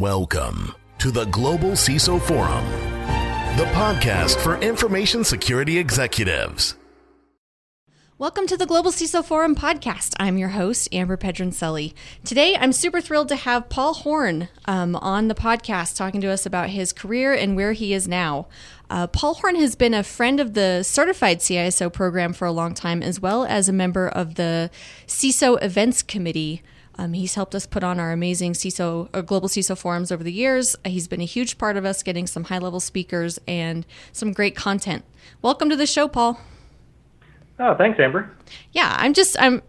Welcome to the Global CISO Forum, the podcast for information security executives. Welcome to the Global CISO Forum podcast. I'm your host, Amber Pedroncelli. Today, I'm super thrilled to have Paul Horn on the podcast talking to us about his career and where he is now. Paul Horn has been a friend of the Certified CISO program for a long time, as well as a member of the CISO Events Committee. He's helped us put on our amazing CISO or Global CISO forums over the years. He's been a huge part of us getting some high-level speakers and some great content. Welcome to the show, Paul. Oh, thanks, Amber. Yeah, I'm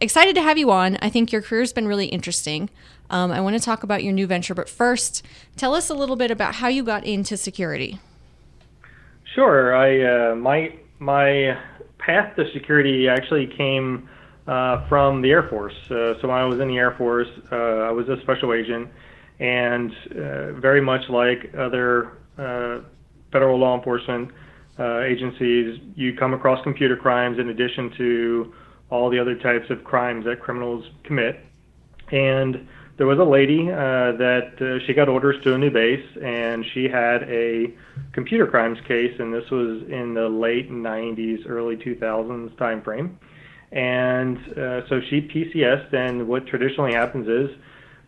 excited to have you on. I think your career's been really interesting. I want to talk about your new venture, but first, tell us a little bit about how you got into security. Sure. My path to security actually came from the Air Force. So when I was in the Air Force, I was a special agent, and very much like other federal law enforcement agencies, you come across computer crimes in addition to all the other types of crimes that criminals commit. And there was a lady she got orders to a new base, and she had a computer crimes case, and this was in the late 90s, early 2000s time frame. And so she PCS'd, and what traditionally happens is,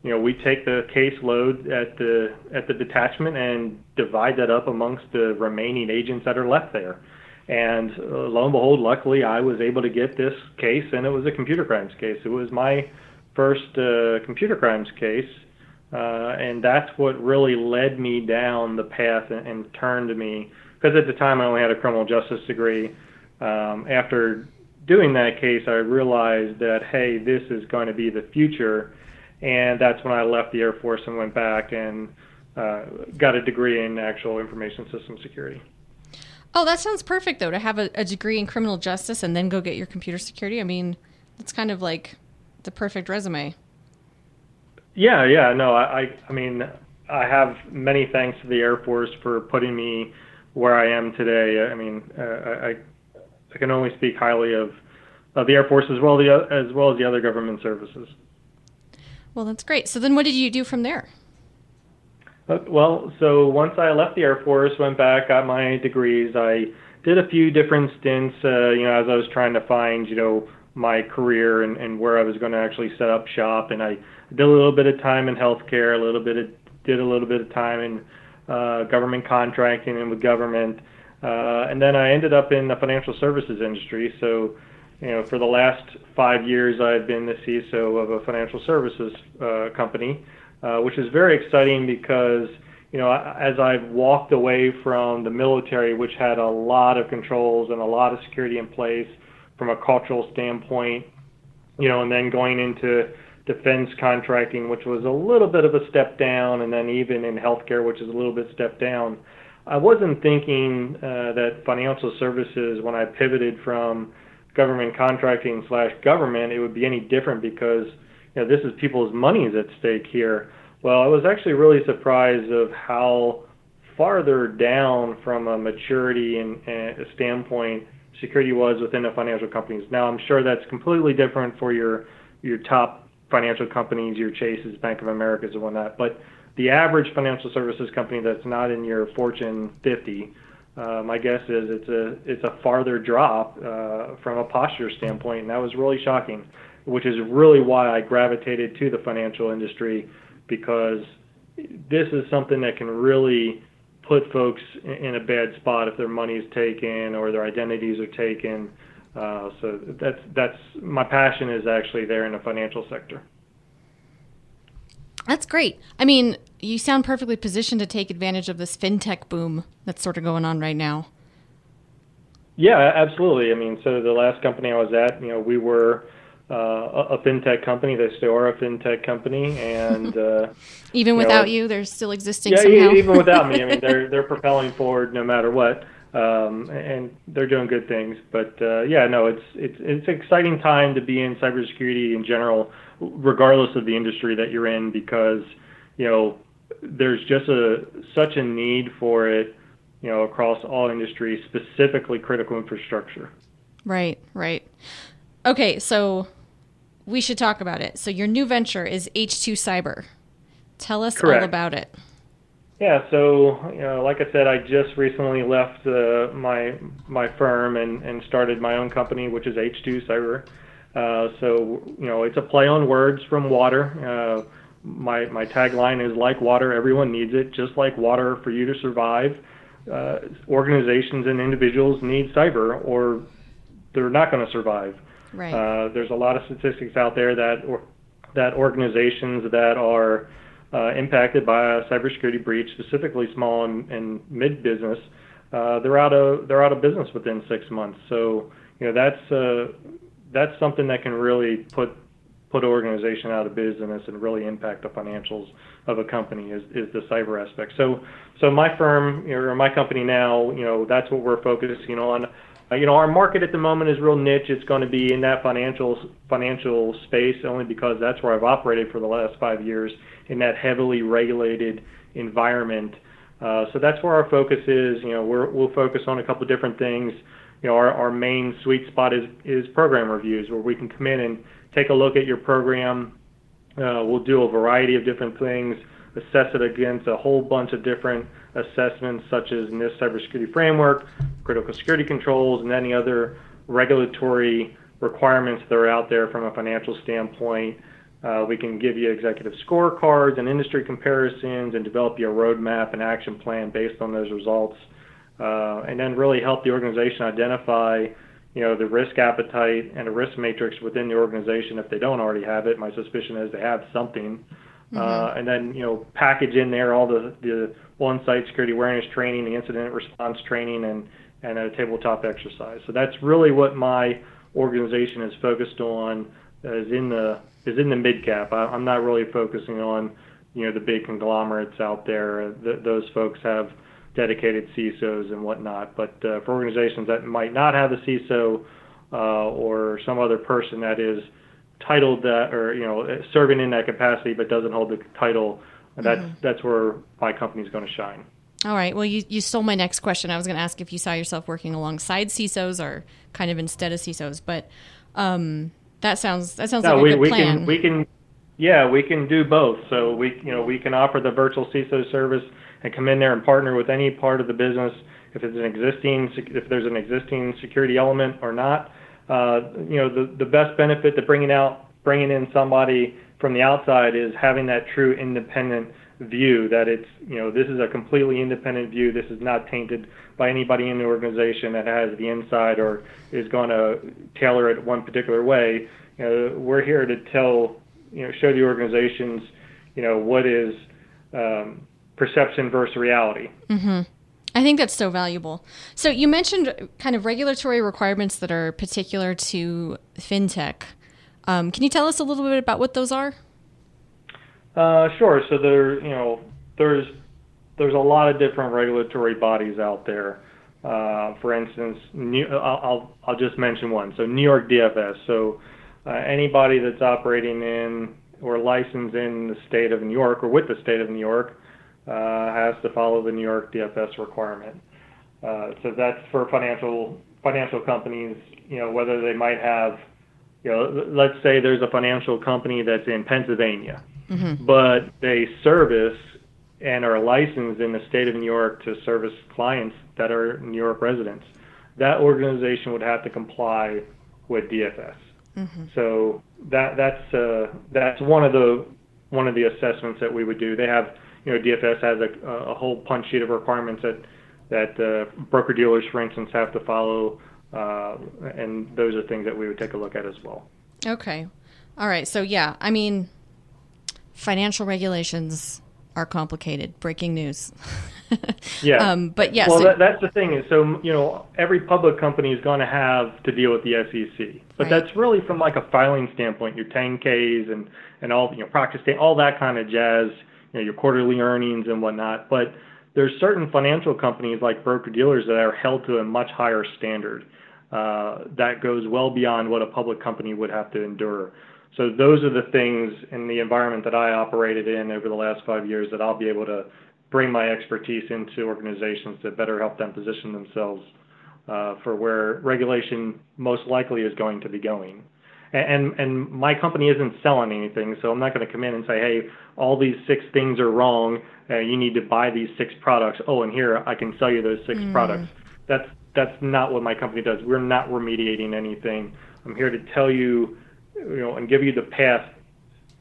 we take the caseload at the detachment and divide that up amongst the remaining agents that are left there. And lo and behold, luckily, I was able to get this case, and it was a computer crimes case. It was my first computer crimes case, and that's what really led me down the path and turned me, because at the time I only had a criminal justice degree. After doing that case, I realized that, hey, this is going to be the future. And that's when I left the Air Force and went back and got a degree in actual information system security. Oh, that sounds perfect, though, to have a degree in criminal justice and then go get your computer security. I mean, it's kind of like the perfect resume. Yeah. No, I mean, I have many thanks to the Air Force for putting me where I am today. I mean, I can only speak highly of the Air Force as well as the other government services. Well, that's great. So then what did you do from there? Well, so once I left the Air Force, went back, got my degrees, I did a few different stints, as I was trying to find, my career and where I was going to actually set up shop. And I did a little bit of time in healthcare, did a little bit of time in government contracting and with government. And then I ended up in the financial services industry. So, for the last 5 years, I've been the CISO of a financial services company, which is very exciting because, as I've walked away from the military, which had a lot of controls and a lot of security in place from a cultural standpoint, and then going into defense contracting, which was a little bit of a step down, and then even in healthcare, which is a little bit step down. I wasn't thinking that financial services, when I pivoted from government contracting /government, it would be any different because this is people's money is at stake here. Well, I was actually really surprised of how farther down from a maturity and standpoint security was within the financial companies. Now, I'm sure that's completely different for your top financial companies, your Chases, Bank of Americas, and whatnot, but the average financial services company that's not in your Fortune 50, my guess is it's a farther drop from a posture standpoint, and that was really shocking, which is really why I gravitated to the financial industry, because this is something that can really put folks in a bad spot if their money is taken or their identities are taken. So that's my passion is actually there in the financial sector. That's great. I mean, you sound perfectly positioned to take advantage of this fintech boom that's sort of going on right now. Yeah, absolutely. I mean, so the last company I was at, we were a fintech company. They still are a fintech company, and even without you, they're still existing. Yeah, somehow. Even without me, I mean, they're propelling forward no matter what, and they're doing good things. But it's an exciting time to be in cybersecurity in general, regardless of the industry that you're in, because there's just such a need for it, across all industries, specifically critical infrastructure. Right. Okay, so we should talk about it. So your new venture is H2Cyber. Tell us all about it. Yeah, so like I said, I just recently left my firm and started my own company, which is H2Cyber. So it's a play on words from water. My tagline is like water, everyone needs it. Just like water for you to survive, organizations and individuals need cyber, or they're not going to survive. Right. There's a lot of statistics out there that organizations that are impacted by a cybersecurity breach, specifically small and mid business, they're out of business within 6 months. So that's something that can really put an organization out of business and really impact the financials of a company is the cyber aspect. So my firm, or my company now, that's what we're focusing on. Our market at the moment is real niche. It's going to be in that financial space only because that's where I've operated for the last 5 years, in that heavily regulated environment. So that's where our focus is. We'll focus on a couple of different things. Our main sweet spot is program reviews, where we can come in and take a look at your program. We'll do a variety of different things, assess it against a whole bunch of different assessments such as NIST Cybersecurity Framework, critical security controls, and any other regulatory requirements that are out there from a financial standpoint. We can give you executive scorecards and industry comparisons and develop your roadmap and action plan based on those results, and then really help the organization identify the risk appetite and a risk matrix within the organization if they don't already have it. My suspicion is they have something. And then, package in there all the on-site security awareness training, the incident response training, and a tabletop exercise. So that's really what my organization is focused on, is in the mid-cap. I'm not really focusing on, the big conglomerates out there. Those folks have dedicated CISOs and whatnot. But for organizations that might not have a CISO or some other person that is titled that, or serving in that capacity but doesn't hold the title, that's where my company is going to shine. All right. Well, you stole my next question. I was going to ask if you saw yourself working alongside CISOs or kind of instead of CISOs, but that sounds like a good plan. We can do both. So we can offer the virtual CISO service and come in there and partner with any part of the business if there's an existing security element or not. The best benefit to bringing in somebody from the outside is having that true independent view that it's, this is a completely independent view. This is not tainted by anybody in the organization that has the inside or is going to tailor it one particular way. We're here to show the organizations, what is perception versus reality. Mm-hmm. I think that's so valuable. So you mentioned kind of regulatory requirements that are particular to fintech. Can you tell us a little bit about what those are? Sure. So there's a lot of different regulatory bodies out there. For instance, I'll just mention one. So New York DFS. So anybody that's operating in or licensed in the state of New York or with the state of New York has to follow the New York DFS requirement. So that's for financial companies, whether they might have, let's say there's a financial company that's in Pennsylvania, but they service and are licensed in the state of New York to service clients that are New York residents. That organization would have to comply with DFS. So that's one of the assessments that we would do. They have, DFS has a whole punch sheet of requirements that broker dealers, for instance, have to follow, and those are things that we would take a look at as well. Okay, all right. So yeah, I mean, financial regulations are complicated. Breaking news. Yeah. But yes. Yeah, well, that's the thing is, so every public company is going to have to deal with the SEC, but that's really from like a filing standpoint. Your 10Ks and all practice day, all that kind of jazz. Your quarterly earnings and whatnot, but there's certain financial companies like broker dealers that are held to a much higher standard that goes well beyond what a public company would have to endure. So those are the things in the environment that I operated in over the last 5 years that I'll be able to bring my expertise into organizations to better help them position themselves for where regulation most likely is going to be going. And my company isn't selling anything, so I'm not going to come in and say, hey, all these 6 things are wrong. You need to buy these 6 products. Oh, and here I can sell you those 6 products. That's not what my company does. We're not remediating anything. I'm here to tell you, and give you the path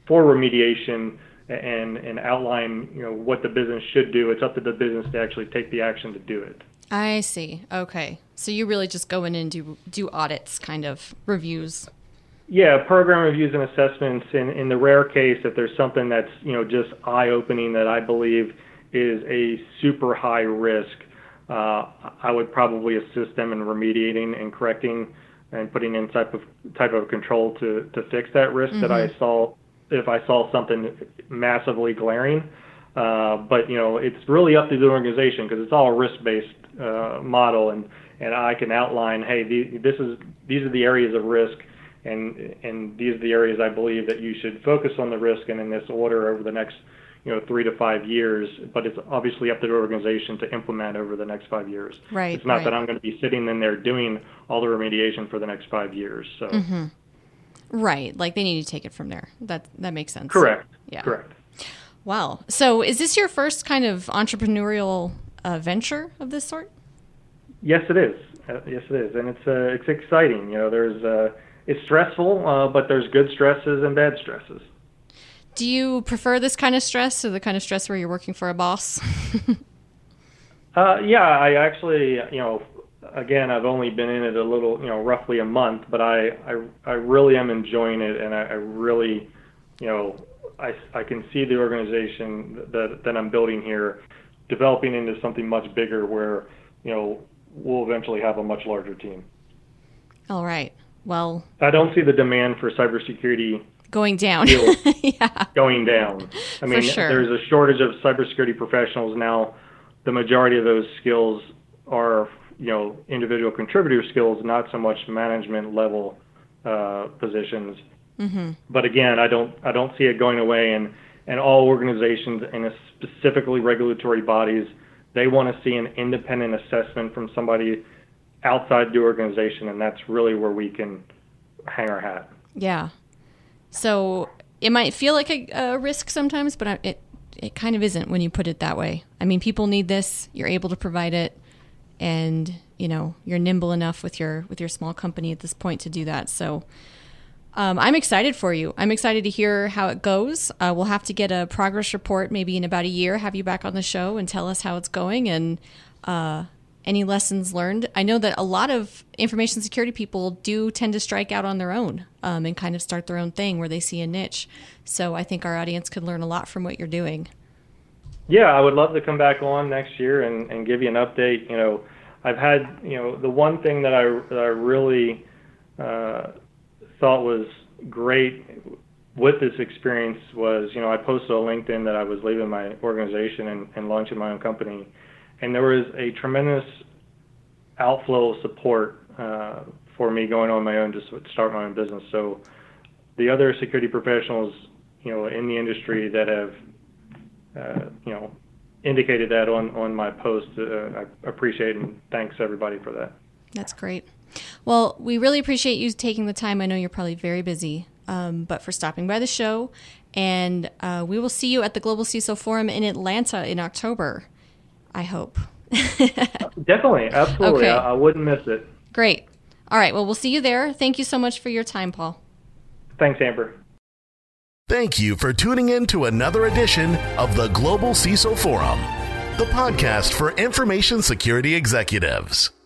for remediation and outline, what the business should do. It's up to the business to actually take the action to do it. I see. Okay. So you really just go in and do audits, kind of reviews. Yeah, program reviews and assessments. In the rare case that there's something that's just eye-opening that I believe is a super high risk, I would probably assist them in remediating and correcting and putting in type of control to fix that risk that I saw if I saw something massively glaring. But it's really up to the organization because it's all a risk-based model, and I can outline, hey, these are the areas of risk. And these are the areas I believe that you should focus on the risk and in this order over the next, 3 to 5 years. But it's obviously up to the organization to implement over the next 5 years. Right. It's not that I'm going to be sitting in there doing all the remediation for the next 5 years. So. Mm-hmm. Right. Like they need to take it from there. That makes sense. Correct. Yeah. Correct. Wow. So is this your first kind of entrepreneurial venture of this sort? Yes, it is. And it's exciting. It's stressful, but there's good stresses and bad stresses. Do you prefer this kind of stress or the kind of stress where you're working for a boss? Yeah, I actually, again, I've only been in it a little, roughly a month, but I really am enjoying it, and I really, I can see the organization that I'm building here developing into something much bigger where, we'll eventually have a much larger team. All right. Well, I don't see the demand for cybersecurity going down. Going down. I mean, there's a shortage of cybersecurity professionals now. The majority of those skills are, individual contributor skills, not so much management level positions. Mm-hmm. But again, I don't see it going away. And all organizations, and specifically regulatory bodies, they want to see an independent assessment from somebody outside the organization, and that's really where we can hang our hat. Yeah. So it might feel like a risk sometimes, but it kind of isn't when you put it that way. I mean, people need this. You're able to provide it, and you're nimble enough with your small company at this point to do that. So I'm excited for you. I'm excited to hear how it goes. We'll have to get a progress report maybe in about a year. Have you back on the show and tell us how it's going and. Any lessons learned? I know that a lot of information security people do tend to strike out on their own and kind of start their own thing where they see a niche. So I think our audience could learn a lot from what you're doing. Yeah, I would love to come back on next year and give you an update. I've had, the one thing that I really thought was great with this experience was, I posted on LinkedIn that I was leaving my organization and launching my own company. And there was a tremendous outflow of support for me going on my own to start my own business. So the other security professionals, in the industry that have, indicated that on my post, I appreciate and thanks everybody for that. That's great. Well, we really appreciate you taking the time. I know you're probably very busy, but for stopping by the show. And we will see you at the Global CISO Forum in Atlanta in October. I hope. Definitely. Absolutely. Okay. I wouldn't miss it. Great. All right. Well, we'll see you there. Thank you so much for your time, Paul. Thanks, Amber. Thank you for tuning in to another edition of the Global CISO Forum, the podcast for information security executives.